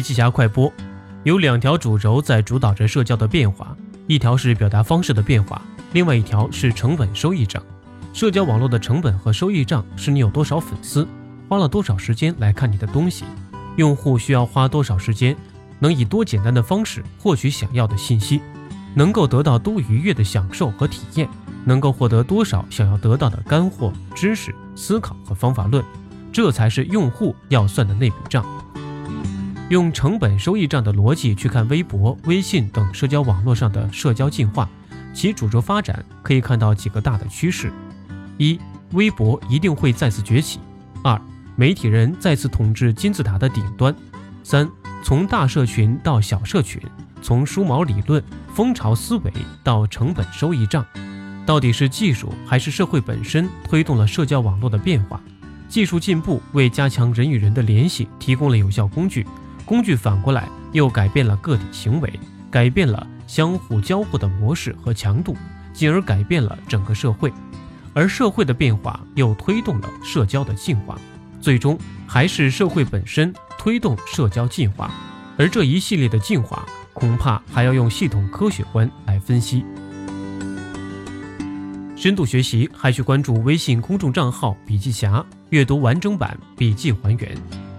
机侠快播有两条主轴在主导着社交的变化，一条是表达方式的变化，另外一条是成本收益账。社交网络的成本和收益账是你有多少粉丝，花了多少时间来看你的东西，用户需要花多少时间能以多简单的方式获取想要的信息，能够得到多愉悦的享受和体验，能够获得多少想要得到的干货、知识、思考和方法论，这才是用户要算的那笔账。用成本收益账的逻辑去看微博、微信等社交网络上的社交进化，其主轴发展可以看到几个大的趋势：一、微博一定会再次崛起；二、媒体人再次统治金字塔的顶端；三、从大社群到小社群，从梳毛理论、风潮思维到成本收益账。到底是技术还是社会本身推动了社交网络的变化？技术进步为加强人与人的联系提供了有效工具，工具反过来又改变了个体行为，改变了相互交互的模式和强度，进而改变了整个社会，而社会的变化又推动了社交的进化，最终还是社会本身推动社交进化，而这一系列的进化恐怕还要用系统科学观来分析。深度学习还需关注微信公众账号笔记侠，阅读完整版笔记还原。